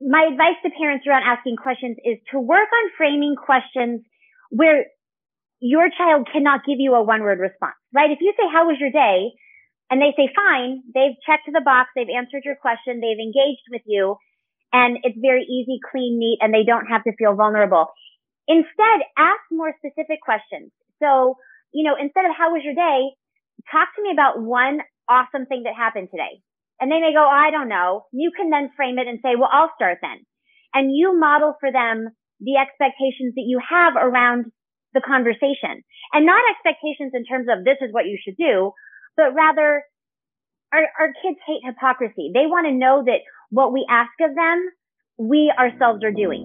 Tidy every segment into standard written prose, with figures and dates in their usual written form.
my advice to parents around asking questions is to work on framing questions where your child cannot give you a one-word response, right? If you say, how was your day? And they say, fine, they've checked the box, they've answered your question, they've engaged with you, and it's very easy, clean, neat, and they don't have to feel vulnerable. Instead, ask more specific questions. So, you know, instead of how was your day, talk to me about one awesome thing that happened today. And they may go, I don't know. You can then frame it and say, well, I'll start then. And you model for them the expectations that you have around the conversation, and not expectations in terms of this is what you should do, but rather our kids hate hypocrisy. They want to know that what we ask of them, we ourselves are doing.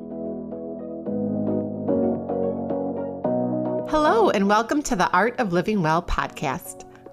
Hello, and welcome to the Art of Living Well podcast.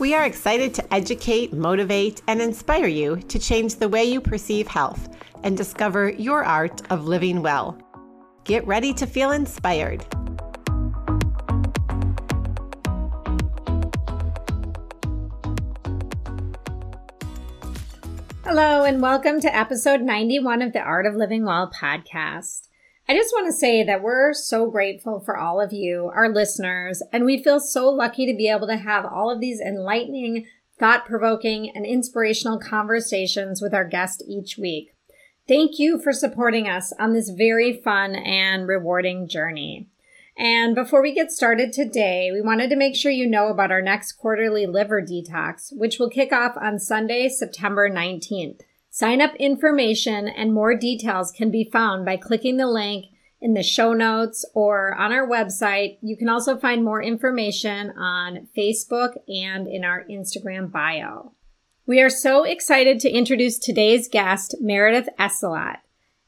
We are excited to educate, motivate, and inspire you to change the way you perceive health and discover your art of living well. Get ready to feel inspired. Hello, and welcome to episode 91 of the Art of Living Well podcast. I just want to say that we're so grateful for all of you, our listeners, and we feel so lucky to be able to have all of these enlightening, thought-provoking, and inspirational conversations with our guest each week. Thank you for supporting us on this very fun and rewarding journey. And before we get started today, we wanted to make sure you know about our next quarterly liver detox, which will kick off on Sunday, September 19th. Sign-up information and more details can be found by clicking the link in the show notes or on our website. You can also find more information on Facebook and in our Instagram bio. We are so excited to introduce today's guest, Meredith Essalat.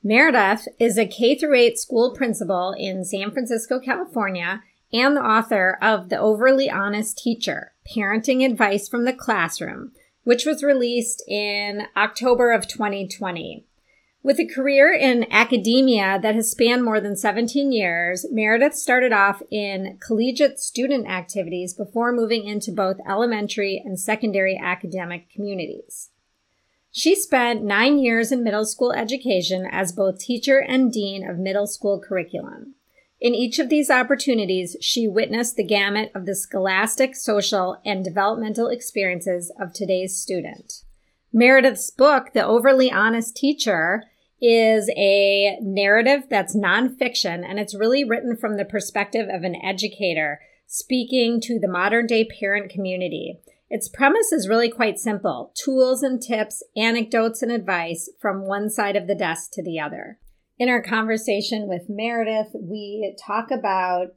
Meredith is a K-8 school principal in San Francisco, California, and the author of The Overly Honest Teacher, Parenting Advice from the Classroom, which was released in October of 2020. With a career in academia that has spanned more than 17 years, Meredith started off in collegiate student activities before moving into both elementary and secondary academic communities. She spent 9 years in middle school education as both teacher and dean of middle school curriculum. In each of these opportunities, she witnessed the gamut of the scholastic, social, and developmental experiences of today's student. Meredith's book, The Overly Honest Teacher, is a narrative that's nonfiction, and it's really written from the perspective of an educator speaking to the modern-day parent community. Its premise is really quite simple: tools and tips, anecdotes and advice from one side of the desk to the other. In our conversation with Meredith, we talk about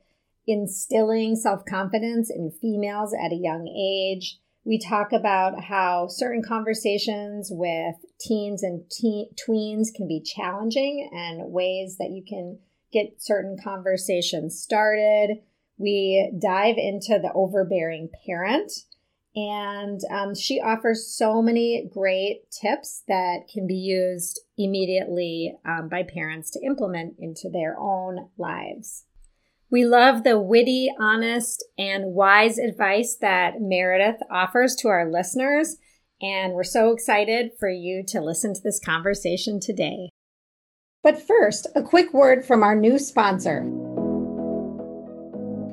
instilling self-confidence in females at a young age. We talk about how certain conversations with teens and tweens can be challenging and ways that you can get certain conversations started. We dive into the overbearing parent. And she offers so many great tips that can be used immediately by parents to implement into their own lives. We love the witty, honest, and wise advice that Meredith offers to our listeners. And we're so excited for you to listen to this conversation today. But first, a quick word from our new sponsor,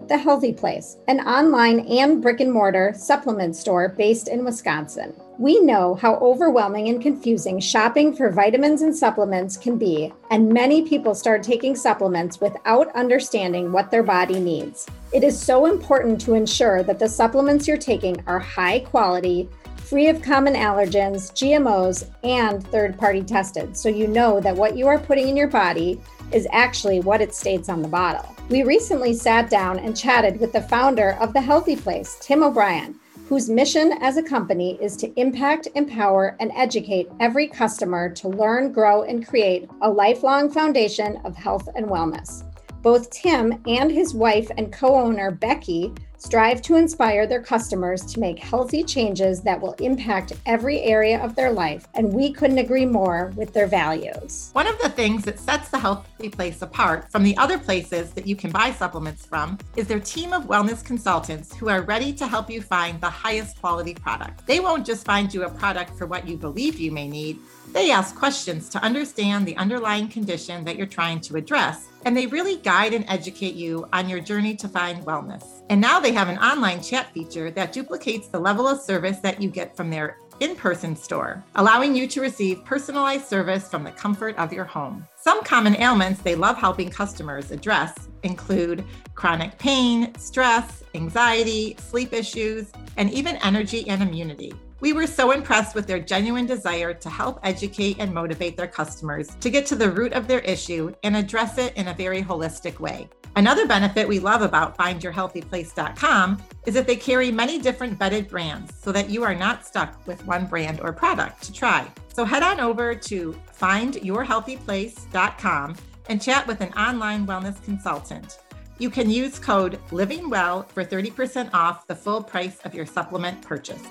The Healthy Place, an online and brick-and-mortar supplement store based in Wisconsin. We know how overwhelming and confusing shopping for vitamins and supplements can be, and many people start taking supplements without understanding what their body needs. It is so important to ensure that the supplements you're taking are high quality, free of common allergens, GMOs, and third-party tested, so you know that what you are putting in your body is actually what it states on the bottle. We recently sat down and chatted with the founder of The Healthy Place, Tim O'Brien, whose mission as a company is to impact, empower, and educate every customer to learn, grow, and create a lifelong foundation of health and wellness. Both Tim and his wife and co-owner, Becky, strive to inspire their customers to make healthy changes that will impact every area of their life, and we couldn't agree more with their values. One of the things that sets The Healthy Place apart from the other places that you can buy supplements from is their team of wellness consultants who are ready to help you find the highest quality product. They won't just find you a product for what you believe you may need. They ask questions to understand the underlying condition that you're trying to address, and they really guide and educate you on your journey to find wellness. And now they have an online chat feature that duplicates the level of service that you get from their in-person store, allowing you to receive personalized service from the comfort of your home. Some common ailments they love helping customers address include chronic pain, stress, anxiety, sleep issues, and even energy and immunity. We were so impressed with their genuine desire to help educate and motivate their customers to get to the root of their issue and address it in a very holistic way. Another benefit we love about findyourhealthyplace.com is that they carry many different vetted brands so that you are not stuck with one brand or product to try. So head on over to findyourhealthyplace.com and chat with an online wellness consultant. You can use code LIVINGWELL for 30% off the full price of your supplement purchase.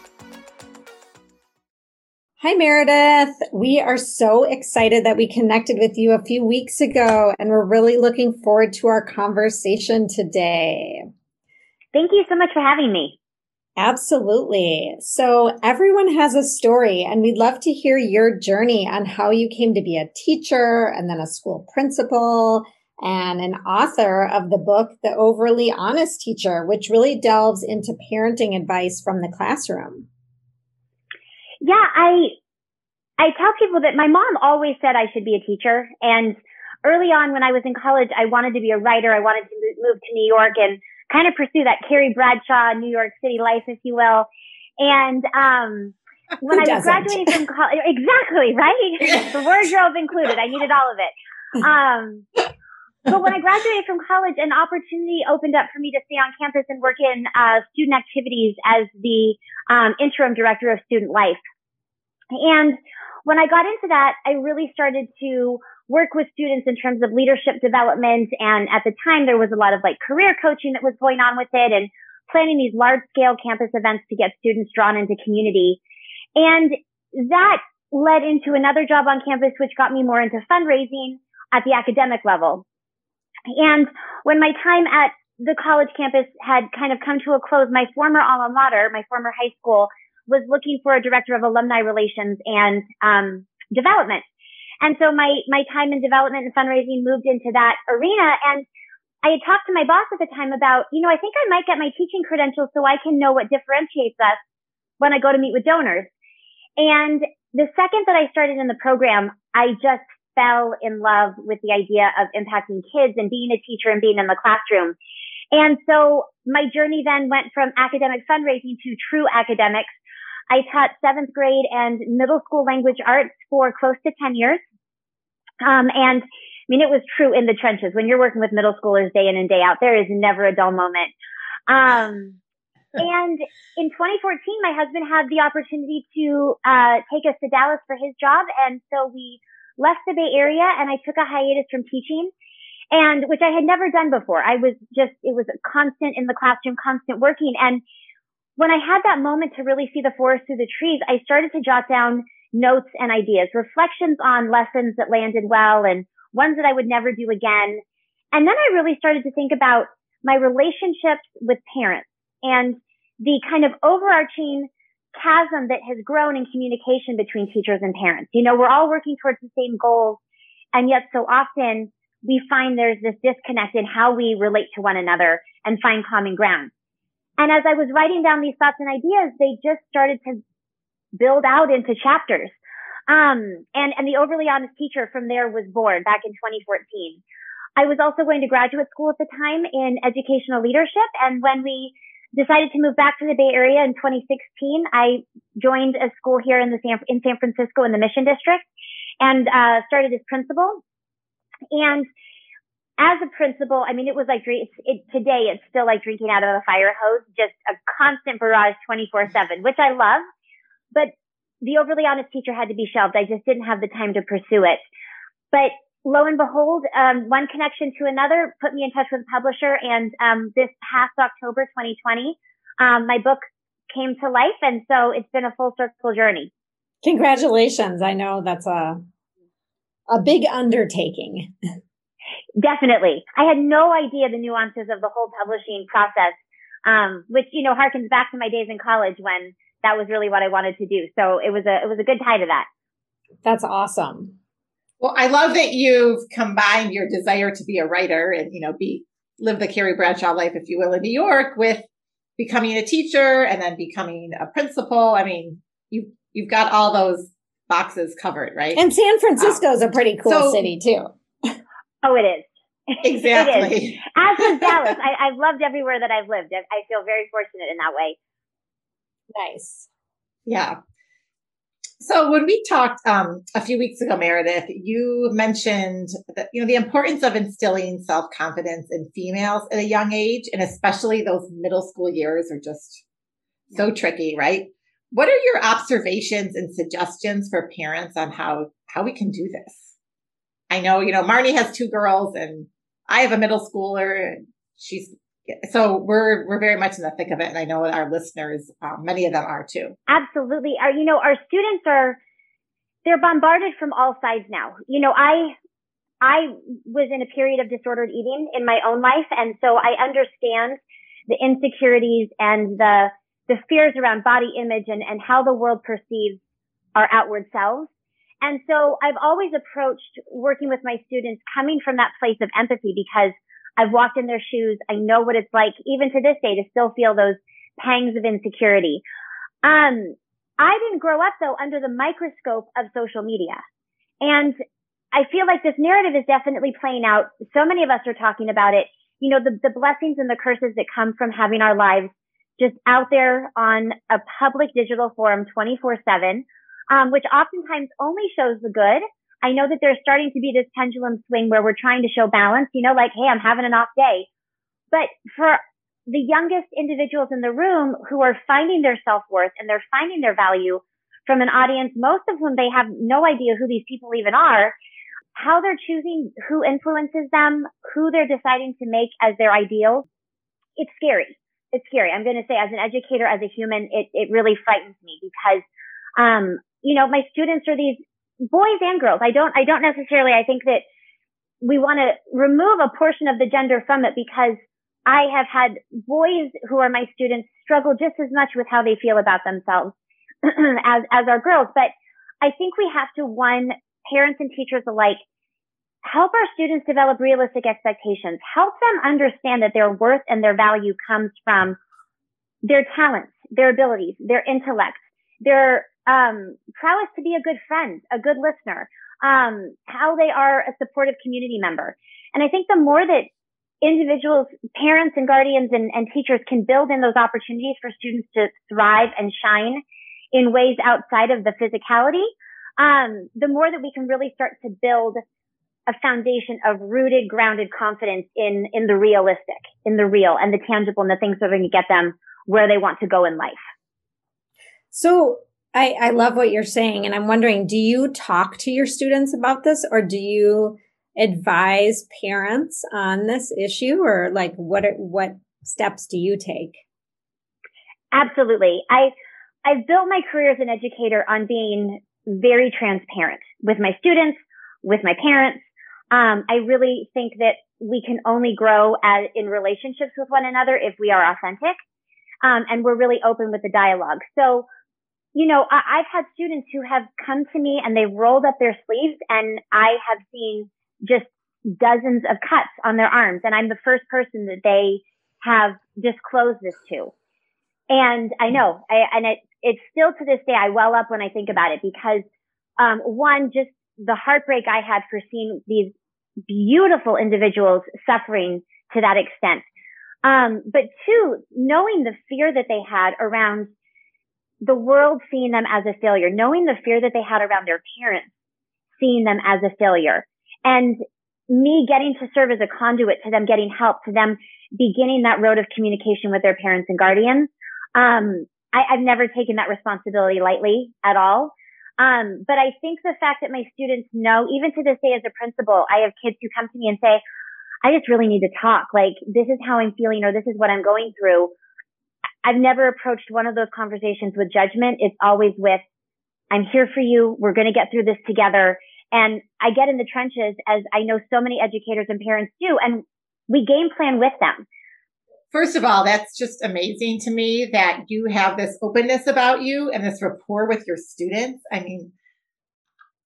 Hi, Meredith. We are so excited that we connected with you a few weeks ago, and we're really looking forward to our conversation today. Thank you so much for having me. Absolutely. So everyone has a story, and we'd love to hear your journey on how you came to be a teacher and then a school principal and an author of the book, The Overly Honest Teacher, which really delves into parenting advice from the classroom. Yeah, I tell people that my mom always said I should be a teacher. And early on when I was in college, I wanted to be a writer. I wanted to move to New York and kind of pursue that Carrie Bradshaw, New York City life, if you will. And when I was graduating from college, exactly, right? The wardrobe included. I needed all of it. But when I graduated from college, an opportunity opened up for me to stay on campus and work in student activities as the interim director of student life. And when I got into that, I really started to work with students in terms of leadership development. And at the time, there was a lot of like career coaching that was going on with it and planning these large scale campus events to get students drawn into community. And that led into another job on campus, which got me more into fundraising at the academic level. And when my time at the college campus had kind of come to a close, my former alma mater, my former high school, was looking for a director of alumni relations and development. And so my time in development and fundraising moved into that arena. And I had talked to my boss at the time about, I think I might get my teaching credentials so I can know what differentiates us when I go to meet with donors. And the second that I started in the program, I just fell in love with the idea of impacting kids and being a teacher and being in the classroom. And so my journey then went from academic fundraising to true academics. I taught seventh grade and middle school language arts for close to 10 years. And I mean, it was true in the trenches. When you're working with middle schoolers day in and day out, there is never a dull moment. And in 2014, my husband had the opportunity to take us to Dallas for his job. And so we left the Bay Area and I took a hiatus from teaching, and which I had never done before. It was constant in the classroom, constant working. And when I had that moment to really see the forest through the trees, I started to jot down notes and ideas, reflections on lessons that landed well and ones that I would never do again. And then I really started to think about my relationships with parents and the kind of overarching chasm that has grown in communication between teachers and parents. We're all working towards the same goals, and yet so often we find there's this disconnect in how we relate to one another and find common ground. And as I was writing down these thoughts and ideas, they just started to build out into chapters. And The Overly Honest Teacher from there was born back in 2014. I was also going to graduate school at the time in educational leadership, and when we decided to move back to the Bay Area in 2016, I joined a school here in San Francisco in the Mission District and started as principal. And as a principal, I mean, it was like today it's still like drinking out of a fire hose, just a constant barrage 24/7, which I love. But The Overly Honest Teacher had to be shelved. I just didn't have the time to pursue it. But lo and behold, one connection to another put me in touch with a publisher. And this past October 2020, my book came to life. And so it's been a full circle journey. Congratulations. I know that's a big undertaking. Definitely. I had no idea the nuances of the whole publishing process, which, you know, harkens back to my days in college when that was really what I wanted to do. So it was a good tie to that. That's awesome. Well, I love that you've combined your desire to be a writer and, you know, live the Carrie Bradshaw life, if you will, in New York with becoming a teacher and then becoming a principal. I mean, you've got all those boxes covered, right? And San Francisco is a pretty cool city too. Oh, it is. Exactly. It is. As was Dallas. I've loved everywhere that I've lived. I feel very fortunate in that way. Nice. Yeah. So when we talked a few weeks ago, Meredith, you mentioned that, you know, the importance of instilling self-confidence in females at a young age, and especially those middle school years are just so tricky, right? What are your observations and suggestions for parents on how we can do this? I know, you know, Marnie has two girls and I have a middle schooler. So we're very much in the thick of it. And I know our listeners, many of them are too. Absolutely. Our students they're bombarded from all sides now. You know, I was in a period of disordered eating in my own life. And so I understand the insecurities and the fears around body image and how the world perceives our outward selves. And so I've always approached working with my students coming from that place of empathy because I've walked in their shoes. I know what it's like, even to this day, to still feel those pangs of insecurity. I didn't grow up, though, under the microscope of social media. And I feel like this narrative is definitely playing out. So many of us are talking about it. You know, the blessings and the curses that come from having our lives just out there on a public digital forum 24/7, which oftentimes only shows the good. I know that there's starting to be this pendulum swing where we're trying to show balance, you know, like, hey, I'm having an off day. But for the youngest individuals in the room who are finding their self-worth and they're finding their value from an audience, most of whom they have no idea who these people even are, how they're choosing who influences them, who they're deciding to make as their ideal, it's scary. It's scary. I'm going to say, as an educator, as a human, it really frightens me because, you know, my students are these boys and girls. I don't necessarily, I think that we want to remove a portion of the gender from it because I have had boys who are my students struggle just as much with how they feel about themselves as our girls. But I think we have to, one, parents and teachers alike, help our students develop realistic expectations, help them understand that their worth and their value comes from their talents, their abilities, their intellect, their prowess to be a good friend, a good listener, how they are a supportive community member. And I think the more that individuals, parents and guardians and teachers can build in those opportunities for students to thrive and shine in ways outside of the physicality, the more that we can really start to build a foundation of rooted, grounded confidence in the realistic, in the real and the tangible and the things that are going to get them where they want to go in life. So I love what you're saying. And I'm wondering, do you talk to your students about this or do you advise parents on this issue or like what steps do you take? Absolutely. I've built my career as an educator on being very transparent with my students, with my parents. I really think that we can only grow in relationships with one another if we are authentic. And we're really open with the dialogue. So, you know, I've had students who have come to me and they've rolled up their sleeves and I have seen just dozens of cuts on their arms. And I'm the first person that they have disclosed this to. And I know, it's still to this day, I well up when I think about it because, one, just the heartbreak I had for seeing these beautiful individuals suffering to that extent. But two, knowing the fear that they had around the world seeing them as a failure, knowing the fear that they had around their parents seeing them as a failure, and me getting to serve as a conduit to them getting help, to them beginning that road of communication with their parents and guardians. I've never taken that responsibility lightly at all. But I think the fact that my students know, even to this day as a principal, I have kids who come to me and say, I just really need to talk. Like, this is how I'm feeling, or this is what I'm going through. I've never approached one of those conversations with judgment. It's always with, I'm here for you. We're going to get through this together. And I get in the trenches, as I know so many educators and parents do, and we game plan with them. First of all, that's just amazing to me that you have this openness about you and this rapport with your students. I mean,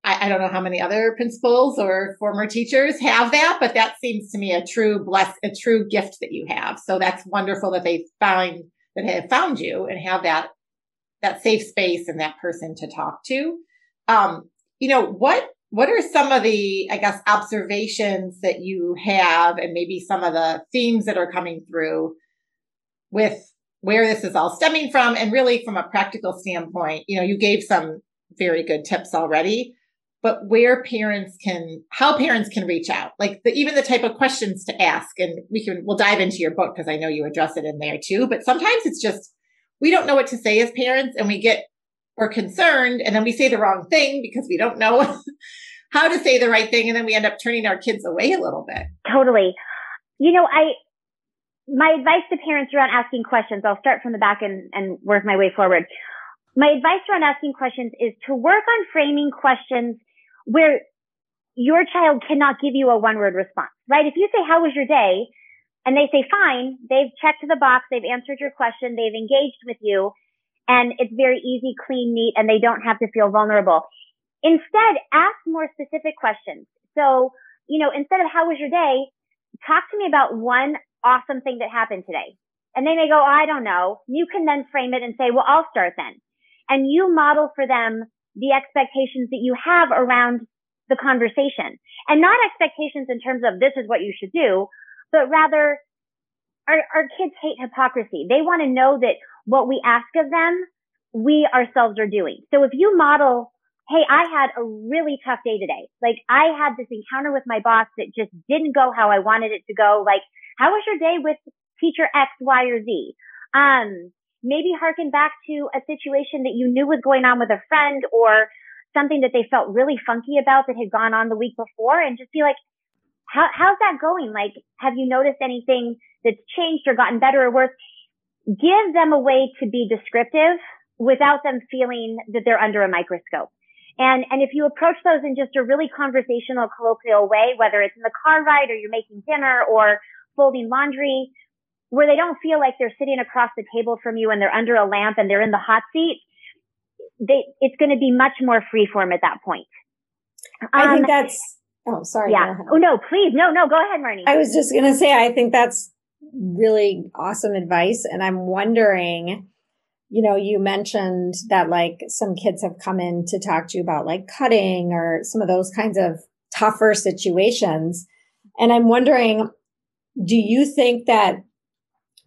I don't know how many other principals or former teachers have that, but that seems to me a true gift that you have. So that's wonderful that they have found you and have that safe space and that person to talk to. What are some of the, I guess, observations that you have, and maybe some of the themes that are coming through with where this is all stemming from? And really, from a practical standpoint, you know, you gave some very good tips already, but how parents can reach out, like even the type of questions to ask. And we'll dive into your book, because I know you address it in there too. But sometimes it's just, we don't know what to say as parents, and we're concerned, and then we say the wrong thing because we don't know how to say the right thing, and then we end up turning our kids away a little bit. Totally. You know, my advice to parents around asking questions, I'll start from the back and work my way forward. My advice around asking questions is to work on framing questions where your child cannot give you a one-word response, right? If you say, how was your day? And they say, fine, they've checked the box, they've answered your question, they've engaged with you, and it's very easy, clean, neat, and they don't have to feel vulnerable. Instead, ask more specific questions. So, you know, instead of how was your day, talk to me about one awesome thing that happened today. And they may go, I don't know. You can then frame it and say, well, I'll start then. And you model for them the expectations that you have around the conversation, and not expectations in terms of this is what you should do, but rather our kids hate hypocrisy. They want to know that what we ask of them, we ourselves are doing. So if you model, hey, I had a really tough day today. Like, I had this encounter with my boss that just didn't go how I wanted it to go. Like, how was your day with teacher X, Y, or Z? Maybe harken back to a situation that you knew was going on with a friend, or something that they felt really funky about that had gone on the week before, and just be like, how's that going? Like, have you noticed anything that's changed or gotten better or worse? Give them a way to be descriptive without them feeling that they're under a microscope. And if you approach those in just a really conversational, colloquial way, whether it's in the car ride, or you're making dinner, or folding laundry, where they don't feel like they're sitting across the table from you and they're under a lamp and they're in the hot seat, it's going to be much more freeform at that point. I think that's, oh, sorry. Yeah. Oh, no, please. No, go ahead, Marnie. I was just going to say, I think that's really awesome advice. And I'm wondering, you know, you mentioned that like some kids have come in to talk to you about like cutting or some of those kinds of tougher situations. And I'm wondering, do you think that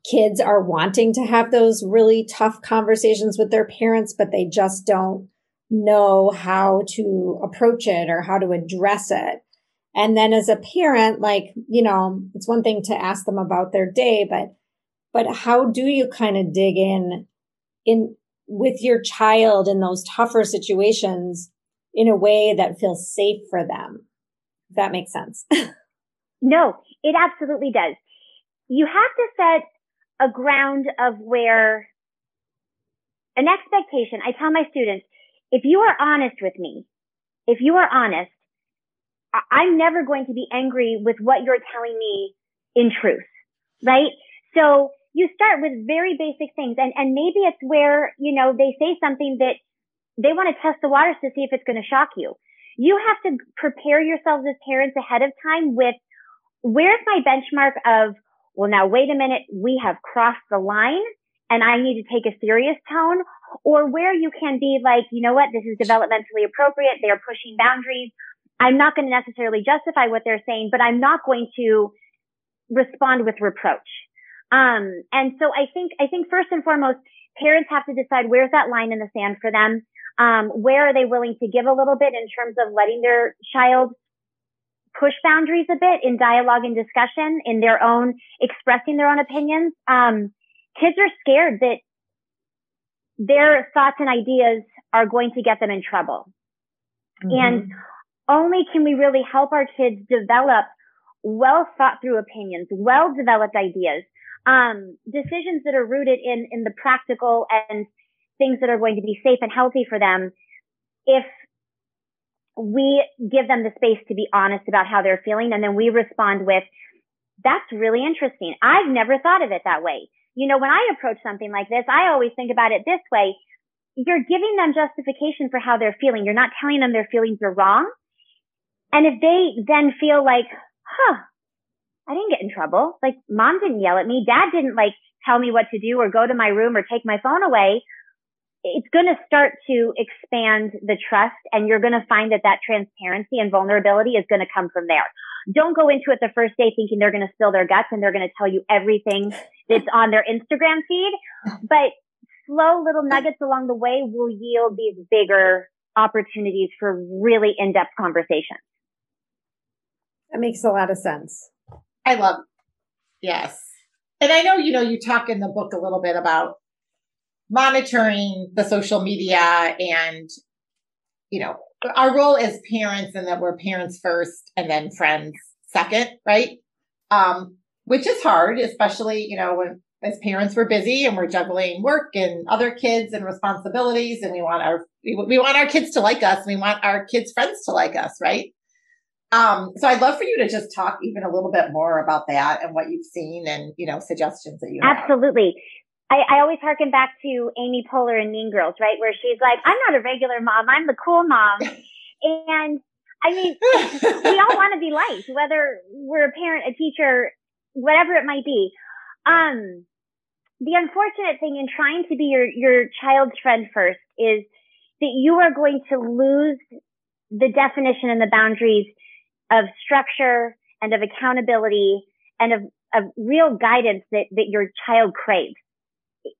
kids are wanting to have those really tough conversations with their parents, but they just don't know how to approach it or how to address it? And then as a parent, like, you know, it's one thing to ask them about their day, but how do you kind of dig in with your child in those tougher situations in a way that feels safe for them? If that makes sense. No, it absolutely does. You have to set a ground of where an expectation. I tell my students, if you are honest with me, if you are honest, I'm never going to be angry with what you're telling me in truth, right? So you start with very basic things, and maybe it's where, you know, they say something that they want to test the waters to see if it's going to shock you. You have to prepare yourselves as parents ahead of time with, where's my benchmark of, well, now wait a minute, we have crossed the line and I need to take a serious tone, or where you can be like, you know what, this is developmentally appropriate. They're pushing boundaries. I'm not going to necessarily justify what they're saying, but I'm not going to respond with reproach. And so I think first and foremost, parents have to decide where's that line in the sand for them. Where are they willing to give a little bit in terms of letting their child push boundaries a bit in dialogue and discussion, in their own expressing their own opinions. Kids are scared that their thoughts and ideas are going to get them in trouble. Mm-hmm. And only can we really help our kids develop well thought through opinions, well developed ideas, decisions that are rooted in the practical and things that are going to be safe and healthy for them. If we give them the space to be honest about how they're feeling, and then we respond with, that's really interesting. I've never thought of it that way. You know, when I approach something like this, I always think about it this way. You're giving them justification for how they're feeling. You're not telling them their feelings are wrong. And if they then feel like, huh, I didn't get in trouble. Like, mom didn't yell at me. Dad didn't like tell me what to do or go to my room or take my phone away. It's going to start to expand the trust, and you're going to find that that transparency and vulnerability is going to come from there. Don't go into it the first day thinking they're going to spill their guts and they're going to tell you everything that's on their Instagram feed. But slow little nuggets along the way will yield these bigger opportunities for really in-depth conversations. That makes a lot of sense. I love it. Yes. And I know, you know, you talk in the book a little bit about monitoring the social media and, you know, our role as parents, and that we're parents first and then friends second, right? Which is hard, especially, you know, when as parents we're busy and we're juggling work and other kids and responsibilities, and we want our kids to like us, and we want our kids' friends to like us, right? So I'd love for you to just talk even a little bit more about that and what you've seen and, you know, suggestions that you have. Absolutely. I always harken back to Amy Poehler in Mean Girls, right? Where she's like, I'm not a regular mom. I'm the cool mom. And I mean, we all want to be liked, whether we're a parent, a teacher, whatever it might be. The unfortunate thing in trying to be your child's friend first is that you are going to lose the definition and the boundaries of structure and of accountability and of real guidance that your child craves.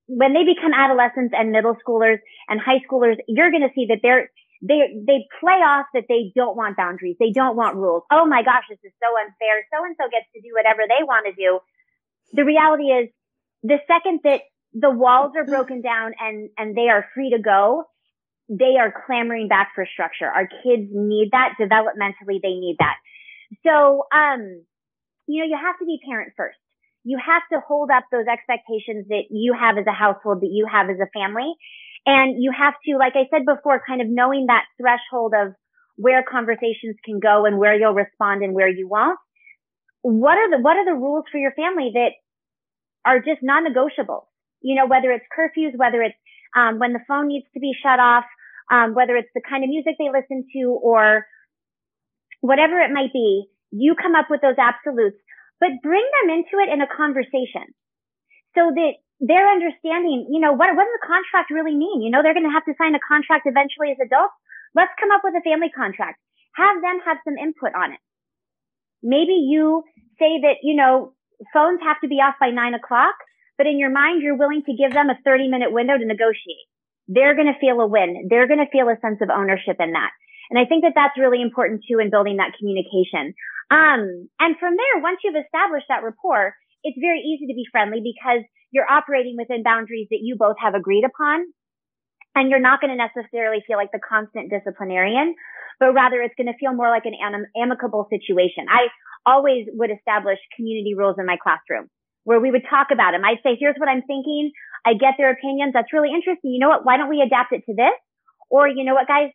When they become adolescents and middle schoolers and high schoolers, you're going to see that they play off that they don't want boundaries. They don't want rules. Oh my gosh, this is so unfair. So-and-so gets to do whatever they want to do. The reality is the second that the walls are broken down and they are free to go, they are clamoring back for structure. Our kids need that. Developmentally, they need that. So, you know, you have to be parent first. You have to hold up those expectations that you have as a household, that you have as a family. And you have to, like I said before, kind of knowing that threshold of where conversations can go and where you'll respond and where you won't. What are the rules for your family that are just non-negotiable? You know, whether it's curfews, whether it's when the phone needs to be shut off, whether it's the kind of music they listen to or whatever it might be, you come up with those absolutes. But bring them into it in a conversation so that they're understanding, you know, what does the contract really mean? You know, they're going to have to sign a contract eventually as adults. Let's come up with a family contract. Have them have some input on it. Maybe you say that, you know, phones have to be off by 9 o'clock, but in your mind, you're willing to give them a 30-minute window to negotiate. They're going to feel a win. They're going to feel a sense of ownership in that. And I think that that's really important too in building that communication. And from there, once you've established that rapport, it's very easy to be friendly because you're operating within boundaries that you both have agreed upon. And you're not going to necessarily feel like the constant disciplinarian, but rather it's going to feel more like an amicable situation. I always would establish community rules in my classroom where we would talk about them. I'd say, here's what I'm thinking. I get their opinions. That's really interesting. You know what? Why don't we adapt it to this? Or you know what, guys?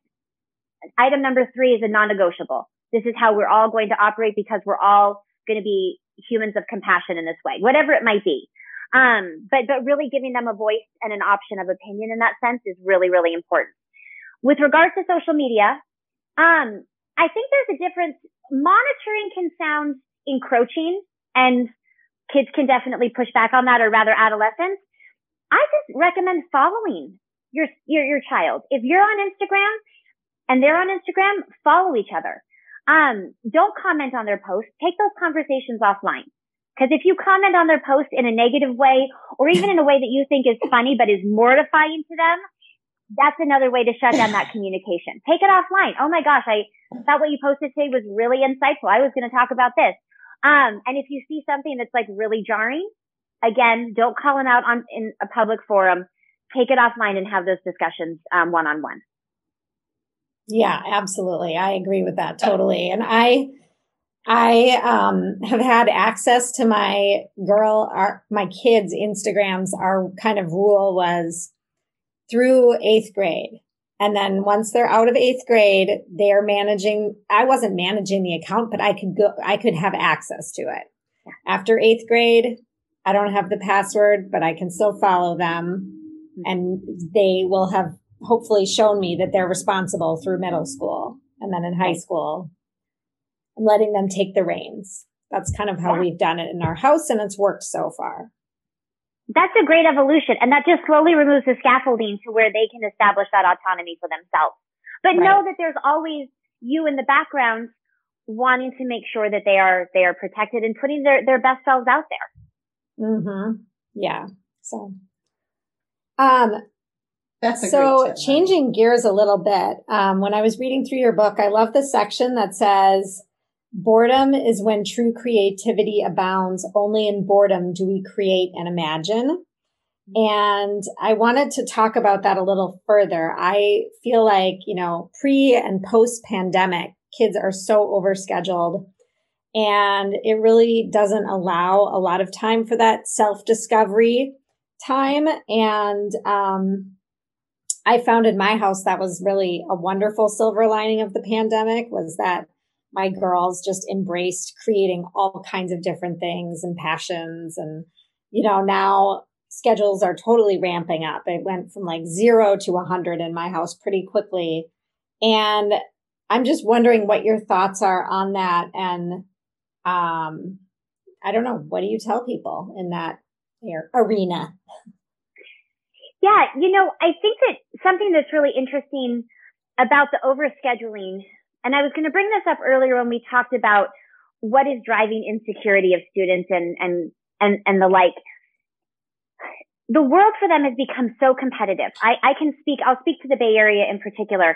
Item number 3 is a non-negotiable. This is how we're all going to operate because we're all going to be humans of compassion in this way, whatever it might be. But really giving them a voice and an option of opinion in that sense is really, really important. With regards to social media, I think there's a difference. Monitoring can sound encroaching, and kids can definitely push back on that, or rather adolescents. I just recommend following your child. If you're on Instagram, and they're on Instagram, follow each other. Don't comment on their posts. Take those conversations offline. Because if you comment on their post in a negative way, or even in a way that you think is funny but is mortifying to them, that's another way to shut down that communication. Take it offline. Oh my gosh, I thought what you posted today was really insightful. I was going to talk about this. And if you see something that's like really jarring, again, don't call it out in a public forum. Take it offline and have those discussions one-on-one. Yeah, absolutely. I agree with that totally. And I have had access to my my kids' Instagrams. Our kind of rule was through eighth grade. And then once they're out of eighth grade, they are managing. I wasn't managing the account, but I could have access to it. After eighth grade, I don't have the password, but I can still follow them, and they will have hopefully shown me that they're responsible through middle school. And then in high school, I'm letting them take the reins. That's kind of how we've done it in our house, and it's worked so far. That's a great evolution. And that just slowly removes the scaffolding to where they can establish that autonomy for themselves. But know that there's always you in the background wanting to make sure that they are protected and putting their best selves out there. Mm-hmm. Yeah. So, changing gears a little bit, when I was reading through your book, I love the section that says, boredom is when true creativity abounds. Only in boredom do we create and imagine. And I wanted to talk about that a little further. I feel like, pre and post pandemic, kids are so overscheduled, and it really doesn't allow a lot of time for that self-discovery time. And, I found in my house that was really a wonderful silver lining of the pandemic, was that my girls just embraced creating all kinds of different things and passions. And, now schedules are totally ramping up. It went from 0 to 100 in my house pretty quickly. And I'm just wondering what your thoughts are on that. And, I don't know, what do you tell people in that arena? Yeah, I think that something that's really interesting about the overscheduling, and I was going to bring this up earlier when we talked about what is driving insecurity of students and the like. The world for them has become so competitive. I'll speak to the Bay Area in particular,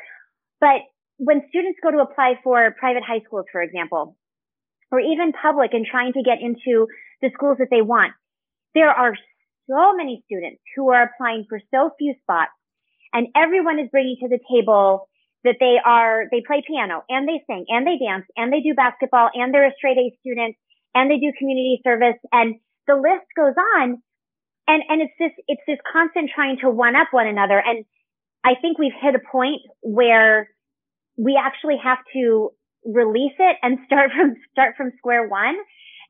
but when students go to apply for private high schools, for example, or even public, and trying to get into the schools that they want, there are so many students who are applying for so few spots, and everyone is bringing to the table that they play piano and they sing and they dance and they do basketball and they're a straight A student and they do community service, and the list goes on. And it's this constant trying to one up one another. And I think we've hit a point where we actually have to release it and start from square one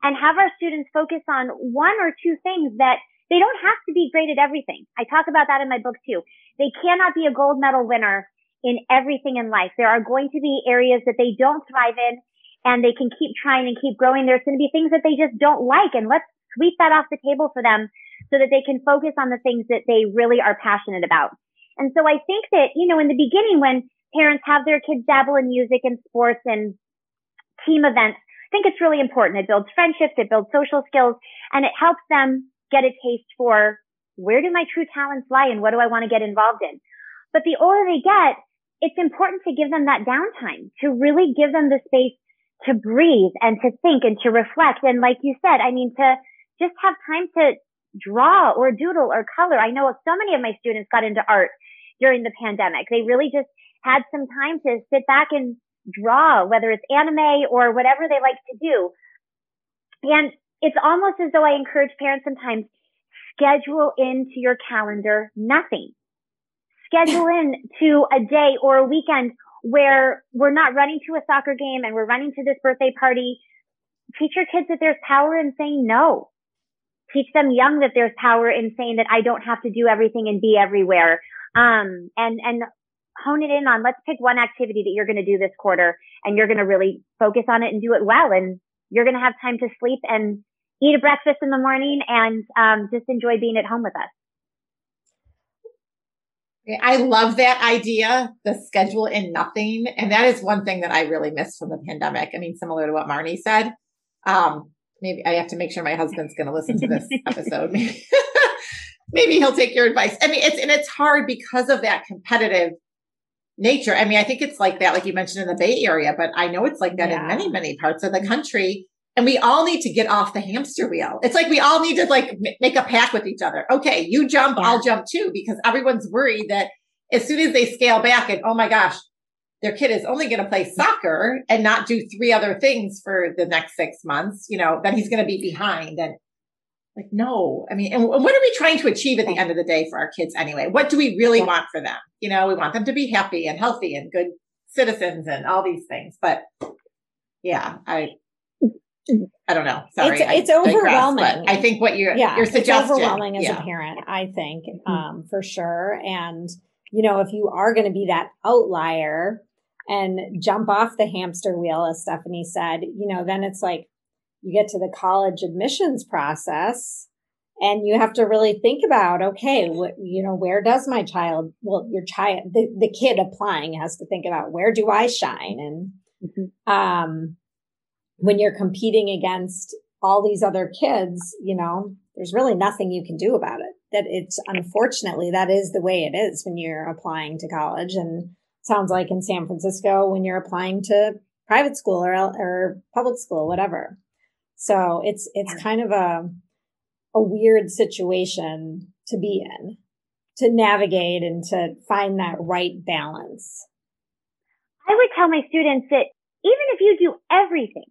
and have our students focus on one or two things that they don't have to be great at everything. I talk about that in my book too. They cannot be a gold medal winner in everything in life. There are going to be areas that they don't thrive in, and they can keep trying and keep growing. There's going to be things that they just don't like, and let's sweep that off the table for them so that they can focus on the things that they really are passionate about. And so I think that, in the beginning, when parents have their kids dabble in music and sports and team events, I think it's really important. It builds friendships, it builds social skills, and it helps them get a taste for where do my true talents lie and what do I want to get involved in. But the older they get, it's important to give them that downtime, to really give them the space to breathe and to think and to reflect. And like you said, to just have time to draw or doodle or color. I know so many of my students got into art during the pandemic. They really just had some time to sit back and draw, whether it's anime or whatever they like to do. And it's almost as though I encourage parents sometimes, schedule into your calendar nothing. Schedule in to a day or a weekend where we're not running to a soccer game and we're running to this birthday party. Teach your kids that there's power in saying no. Teach them young that there's power in saying that I don't have to do everything and be everywhere. And hone it in on, let's pick one activity that you're going to do this quarter, and you're going to really focus on it and do it well. And you're going to have time to sleep and eat a breakfast in the morning and just enjoy being at home with us. I love that idea, the schedule in nothing. And that is one thing that I really missed from the pandemic. Similar to what Marnie said, maybe I have to make sure my husband's going to listen to this episode. Maybe he'll take your advice. It's hard because of that competitive nature. I think it's like that, like you mentioned in the Bay Area, but I know it's like that in many, many parts of the country. And we all need to get off the hamster wheel. It's like we all need to make a pact with each other. Okay, you jump, I'll jump too, because everyone's worried that as soon as they scale back and, oh my gosh, their kid is only going to play soccer and not do three other things for the next 6 months, you know, then he's going to be behind. And like, no, I mean, and what are we trying to achieve at the end of the day for our kids anyway? What do we really want for them? You know, we want them to be happy and healthy and good citizens and all these things. But yeah, I don't know. Sorry. It's overwhelming. Digress, I think what you're suggesting. It's overwhelming as a parent, I think, for sure. And, you know, if you are going to be that outlier and jump off the hamster wheel, as Stephanie said, you know, then it's like you get to the college admissions process and you have to really think about, okay, what, you know, where does my child, well, your child, the kid applying has to think about, where do I shine? And, when you're competing against all these other kids, you know, there's really nothing you can do about it. That it's, unfortunately, that is the way it is when you're applying to college. And sounds like in San Francisco, when you're applying to private school or public school, whatever. So it's kind of a weird situation to be in, to navigate and to find that right balance. I would tell my students that even if you do everything,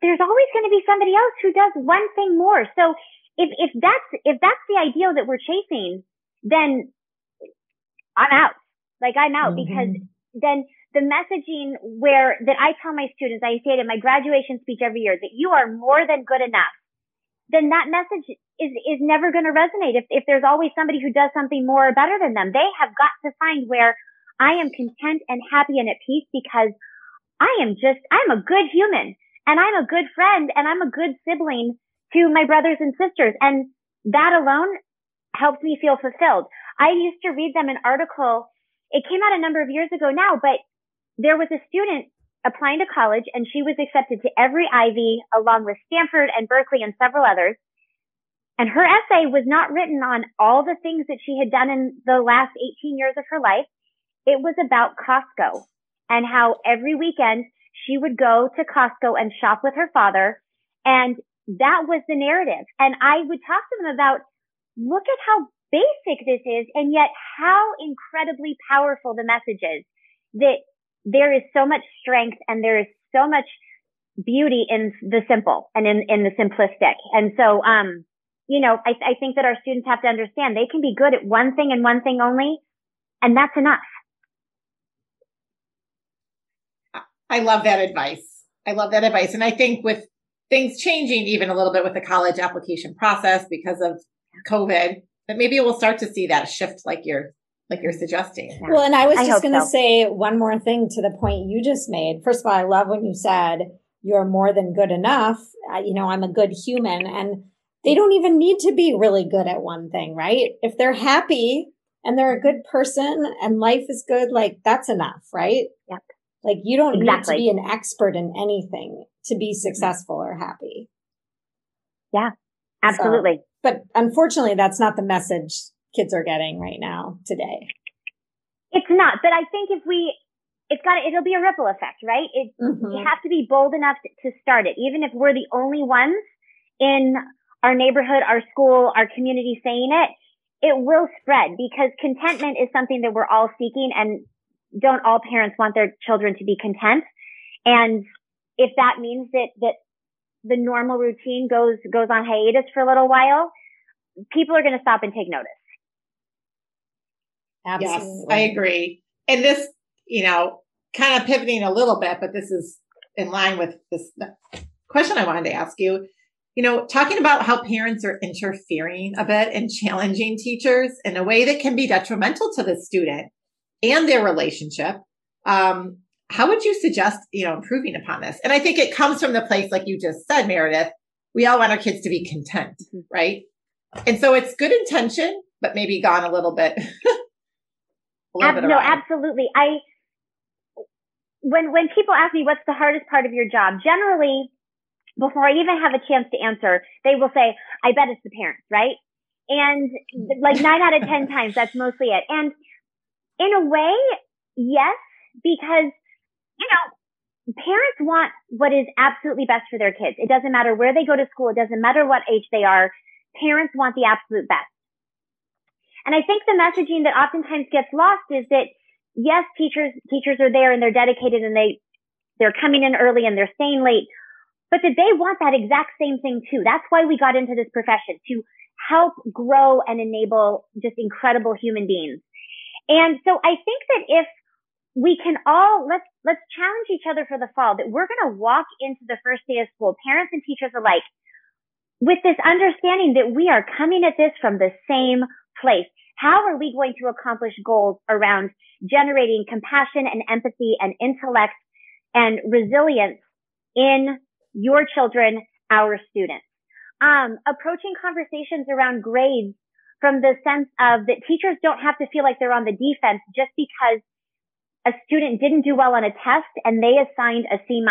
there's always going to be somebody else who does one thing more. So if that's the ideal that we're chasing, then I'm out. Like I'm out, because then the messaging that I tell my students, I say it in my graduation speech every year, that you are more than good enough. Then that message is never going to resonate. If there's always somebody who does something more or better than them, they have got to find where I am content and happy and at peace, because I'm a good human, and I'm a good friend, and I'm a good sibling to my brothers and sisters. And that alone helped me feel fulfilled. I used to read them an article. It came out a number of years ago now, but there was a student applying to college, and she was accepted to every Ivy along with Stanford and Berkeley and several others. And her essay was not written on all the things that she had done in the last 18 years of her life. It was about Costco and how every weekend she would go to Costco and shop with her father. And that was the narrative. And I would talk to them about, look at how basic this is, and yet how incredibly powerful the message is, that there is so much strength and there is so much beauty in the simple and in the simplistic. And so, you know, I think that our students have to understand they can be good at one thing and one thing only, and that's enough. I love that advice. And I think with things changing even a little bit with the college application process because of COVID, that maybe we'll start to see that shift like you're suggesting. Well, and I was just going to say one more thing to the point you just made. First of all, I love when you said you're more than good enough. You know, I'm a good human, and they don't even need to be really good at one thing, right? If they're happy and they're a good person and life is good, like that's enough, right? Yep. Like you don't need to be an expert in anything to be successful or happy. Yeah, absolutely. So, but unfortunately, that's not the message kids are getting right now today. It's not. But I think it'll be a ripple effect, right? You have to be bold enough to start it. Even if we're the only ones in our neighborhood, our school, our community saying it, it will spread, because contentment is something that we're all seeking, and don't all parents want their children to be content? And if that means that the normal routine goes on hiatus for a little while, people are going to stop and take notice. Absolutely. Yes, I agree. And this, you know, kind of pivoting a little bit, but this is in line with this question I wanted to ask you, you know, talking about how parents are interfering a bit and challenging teachers in a way that can be detrimental to the student and their relationship. How would you suggest, you know, improving upon this? And I think it comes from the place, like you just said, Meredith, we all want our kids to be content, right? And so it's good intention, but maybe gone a little bit. Absolutely. When people ask me, what's the hardest part of your job? Generally, before I even have a chance to answer, they will say, I bet it's the parents, right? And like 9 out of 10 times, that's mostly it. And in a way, yes, because, you know, parents want what is absolutely best for their kids. It doesn't matter where they go to school. It doesn't matter what age they are. Parents want the absolute best. And I think the messaging that oftentimes gets lost is that yes, teachers are there and they're dedicated and they're coming in early and they're staying late, but did they want that exact same thing too? That's why we got into this profession, to help grow and enable just incredible human beings. And so I think that if we can all, let's challenge each other for the fall, that we're going to walk into the first day of school, parents and teachers alike, with this understanding that we are coming at this from the same place. How are we going to accomplish goals around generating compassion and empathy and intellect and resilience in your children, our students? Approaching conversations around grades from the sense of that teachers don't have to feel like they're on the defense just because a student didn't do well on a test and they assigned a C-,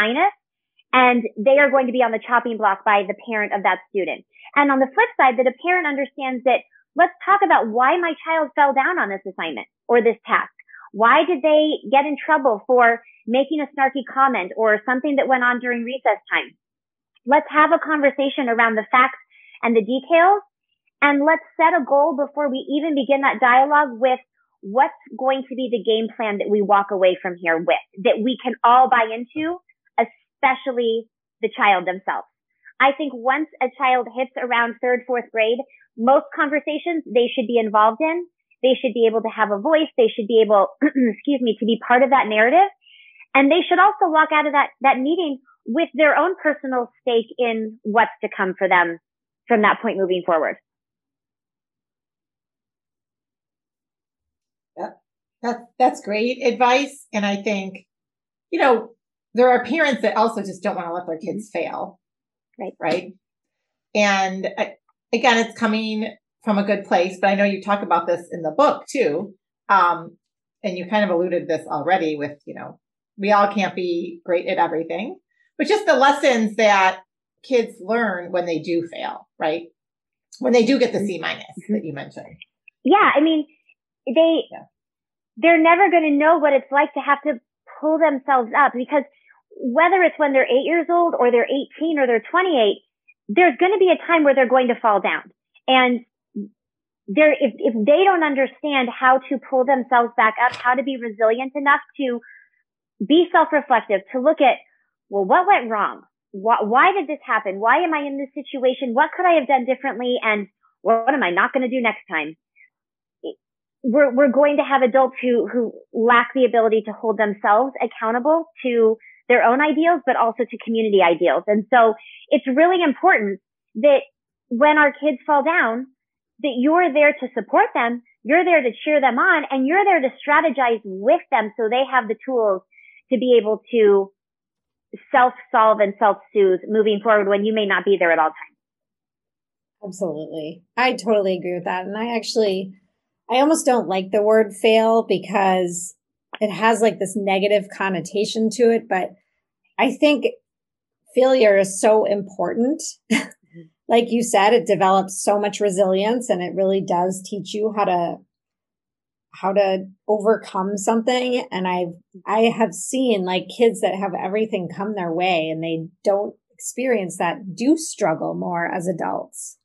and they are going to be on the chopping block by the parent of that student. And on the flip side, that a parent understands that, let's talk about why my child fell down on this assignment or this task. Why did they get in trouble for making a snarky comment or something that went on during recess time? Let's have a conversation around the facts and the details, and let's set a goal before we even begin that dialogue with what's going to be the game plan that we walk away from here with, that we can all buy into, especially the child themselves. I think once a child hits around third, fourth grade, most conversations they should be involved in. They should be able to have a voice. They should be able, to be part of that narrative. And they should also walk out of that meeting with their own personal stake in what's to come for them from that point moving forward. Yeah, that's great advice. And I think, there are parents that also just don't want to let their kids fail. Right. And again, it's coming from a good place, but I know you talk about this in the book too. And you kind of alluded this already with, we all can't be great at everything, but just the lessons that kids learn when they do fail, right? When they do get the C- that you mentioned. Yeah. I mean, they're never going to know what it's like to have to pull themselves up, because whether it's when they're 8 years old or they're 18 or they're 28, there's going to be a time where they're going to fall down. And if they don't understand how to pull themselves back up, how to be resilient enough to be self-reflective, to look at, what went wrong? Why did this happen? Why am I in this situation? What could I have done differently? And what am I not going to do next time? We're going to have adults who lack the ability to hold themselves accountable to their own ideals, but also to community ideals. And so it's really important that when our kids fall down, that you're there to support them, you're there to cheer them on, and you're there to strategize with them so they have the tools to be able to self-solve and self-soothe moving forward when you may not be there at all times. Absolutely. I totally agree with that. And I almost don't like the word fail because it has like this negative connotation to it, but I think failure is so important. Like you said, it develops so much resilience, and it really does teach you how to overcome something. And I have seen like kids that have everything come their way and they don't experience that, do struggle more as adults.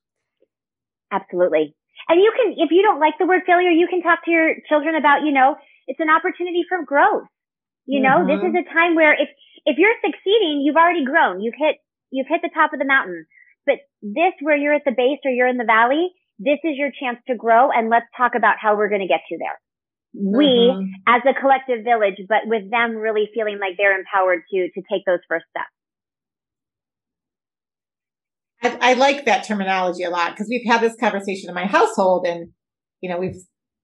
Absolutely. And you can, if you don't like the word failure, you can talk to your children about, it's an opportunity for growth. This is a time where if you're succeeding, you've already grown. You've hit the top of the mountain. But this, where you're at the base or you're in the valley, this is your chance to grow. And let's talk about how we're going to get you there. We as a collective village, but with them really feeling like they're empowered to take those first steps. I like that terminology a lot, because we've had this conversation in my household, and,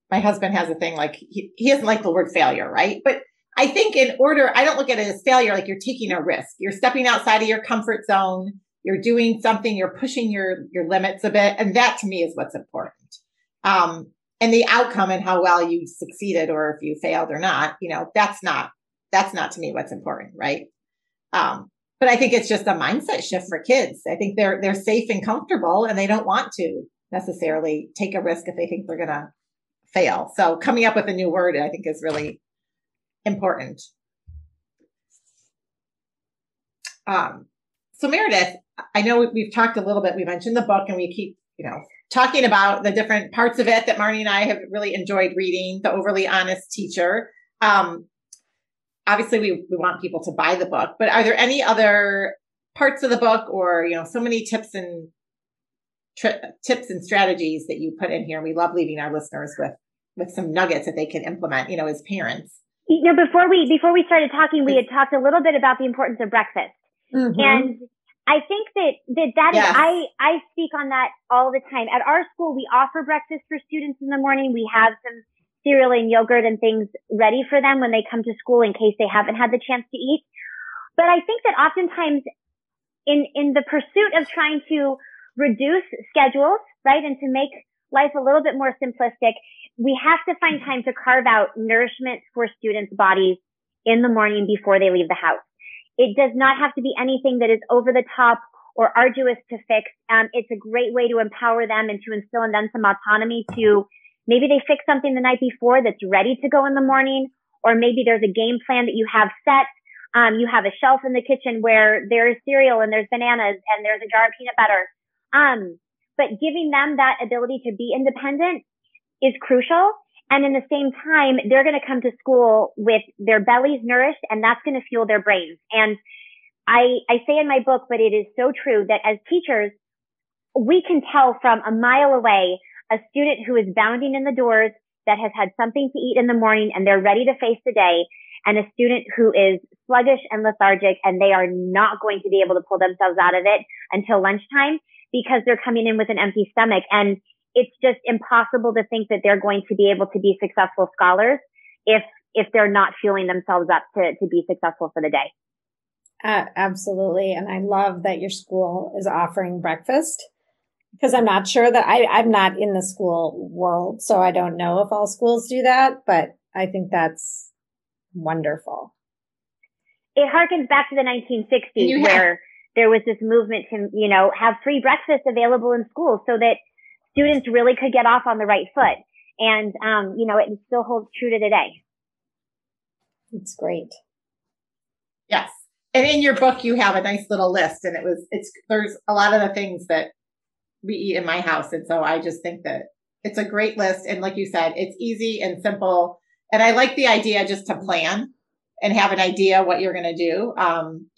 my husband has a thing like he doesn't like the word failure. Right. But I think I don't look at it as failure. Like, you're taking a risk. You're stepping outside of your comfort zone. You're doing something, you're pushing your limits a bit. And that to me is what's important. And the outcome and how well you succeeded or if you failed or not, that's not to me what's important. Right. But I think it's just a mindset shift for kids. I think they're safe and comfortable, and they don't want to necessarily take a risk if they think they're going to fail. So coming up with a new word, I think, is really important. So Meredith, I know we've talked a little bit, we mentioned the book, and we keep, talking about the different parts of it that Marnie and I have really enjoyed reading, The Overly Honest Teacher. Obviously, we want people to buy the book, but are there any other parts of the book, or, you know, so many tips and strategies that you put in here? We love leaving our listeners with some nuggets that they can implement, you know, as parents. You know, before we started talking, we had talked a little bit about the importance of breakfast. Mm-hmm. And I think that yes. I speak on that all the time. At our school, we offer breakfast for students in the morning. We have some cereal and yogurt and things ready for them when they come to school in case they haven't had the chance to eat. But I think that oftentimes in the pursuit of trying to reduce schedules, right, and to make life a little bit more simplistic, we have to find time to carve out nourishment for students' bodies in the morning before they leave the house. It does not have to be anything that is over the top or arduous to fix. It's a great way to empower them and to instill in them some autonomy to maybe they fix something the night before that's ready to go in the morning, or maybe there's a game plan that you have set. You have a shelf in the kitchen where there's cereal and there's bananas and there's a jar of peanut butter. But giving them that ability to be independent is crucial. And in the same time, they're going to come to school with their bellies nourished, and that's going to fuel their brains. And I say in my book, but it is so true, that as teachers, we can tell from a mile away a student who is bounding in the doors that has had something to eat in the morning and they're ready to face the day, and a student who is sluggish and lethargic and they are not going to be able to pull themselves out of it until lunchtime because they're coming in with an empty stomach. And it's just impossible to think that they're going to be able to be successful scholars if they're not fueling themselves up to be successful for the day. Absolutely. And I love that your school is offering breakfast, because I'm not sure that I'm not in the school world, so I don't know if all schools do that, but I think that's wonderful. It harkens back to the 1960s where there was this movement to, you know, have free breakfast available in schools so that students really could get off on the right foot. And, you know, it still holds true to today. It's great. Yes. And in your book, you have a nice little list, and there's a lot of the things that we eat in my house. And so I just think that it's a great list. And like you said, it's easy and simple. And I like the idea just to plan and have an idea what you're going to do,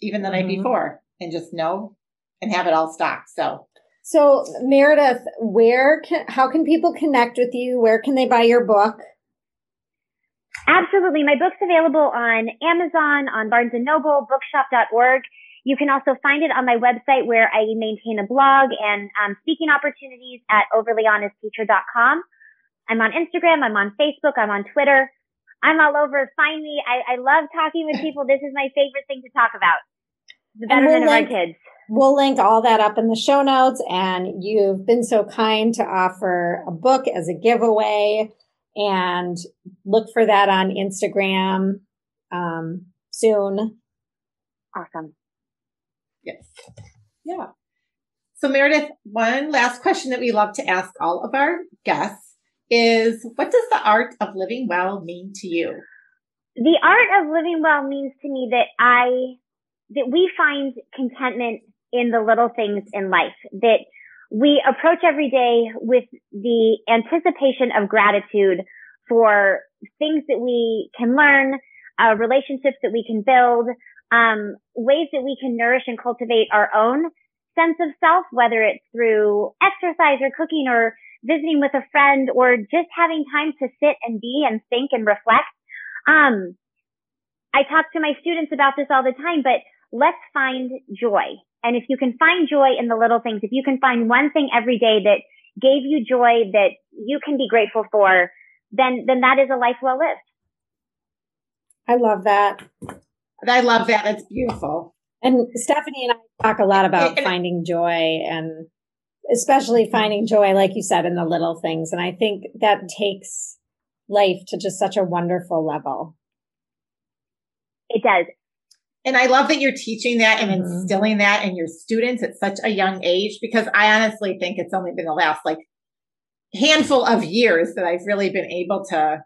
even the night before, and just know and have it all stocked. So Meredith, how can people connect with you? Where can they buy your book? Absolutely. My book's available on Amazon, on Barnes & Noble, bookshop.org. You can also find it on my website, where I maintain a blog and speaking opportunities at overlyhonestteacher.com. I'm on Instagram. I'm on Facebook. I'm on Twitter. I'm all over. Find me. I love talking with people. This is my favorite thing to talk about. The betterment of our kids. We'll link all that up in the show notes. And you've been so kind to offer a book as a giveaway, and look for that on Instagram soon. Awesome. Yes. Yeah. So Meredith, one last question that we love to ask all of our guests is, what does the art of living well mean to you? The art of living well means to me that we find contentment in the little things in life, that we approach every day with the anticipation of gratitude for things that we can learn, relationships that we can build, ways that we can nourish and cultivate our own sense of self, whether it's through exercise or cooking or visiting with a friend or just having time to sit and be and think and reflect. I talk to my students about this all the time, but let's find joy. And if you can find joy in the little things, if you can find one thing every day that gave you joy that you can be grateful for, then that is a life well lived. I love that. I love that. It's beautiful. And Stephanie and I talk a lot about finding joy, and especially finding joy, like you said, in the little things. And I think that takes life to just such a wonderful level. It does. And I love that you're teaching that and instilling that in your students at such a young age, because I honestly think it's only been the last handful of years that I've really been able to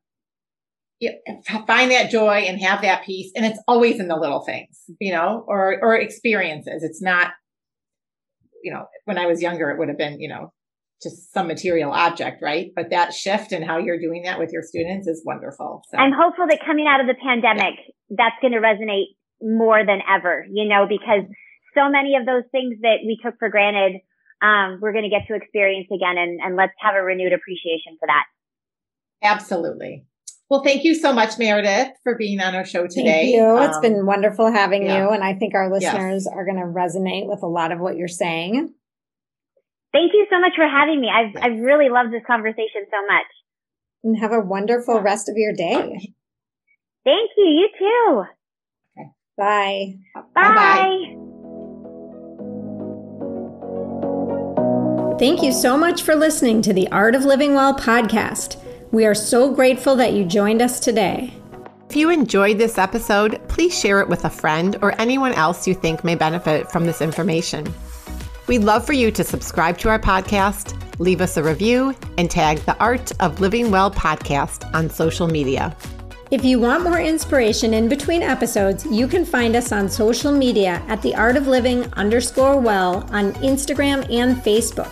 find that joy and have that peace. And it's always in the little things, you know, or experiences. It's not, you know, when I was younger, it would have been, you know, just some material object, right? But that shift in how you're doing that with your students is wonderful. So. I'm hopeful that coming out of the pandemic, that's going to resonate more than ever, you know, because so many of those things that we took for granted, we're going to get to experience again, and let's have a renewed appreciation for that. Absolutely. Well, thank you so much, Meredith, for being on our show today. Thank you. It's been wonderful having you. And I think our listeners are going to resonate with a lot of what you're saying. Thank you so much for having me. I've really loved this conversation so much. And have a wonderful rest of your day. Thank you. You too. Okay. Bye. Bye. Thank you so much for listening to the Art of Living Well podcast. We are so grateful that you joined us today. If you enjoyed this episode, please share it with a friend or anyone else you think may benefit from this information. We'd love for you to subscribe to our podcast, leave us a review, and tag the Art of Living Well podcast on social media. If you want more inspiration in between episodes, you can find us on social media at the Art of Living _well on Instagram and Facebook,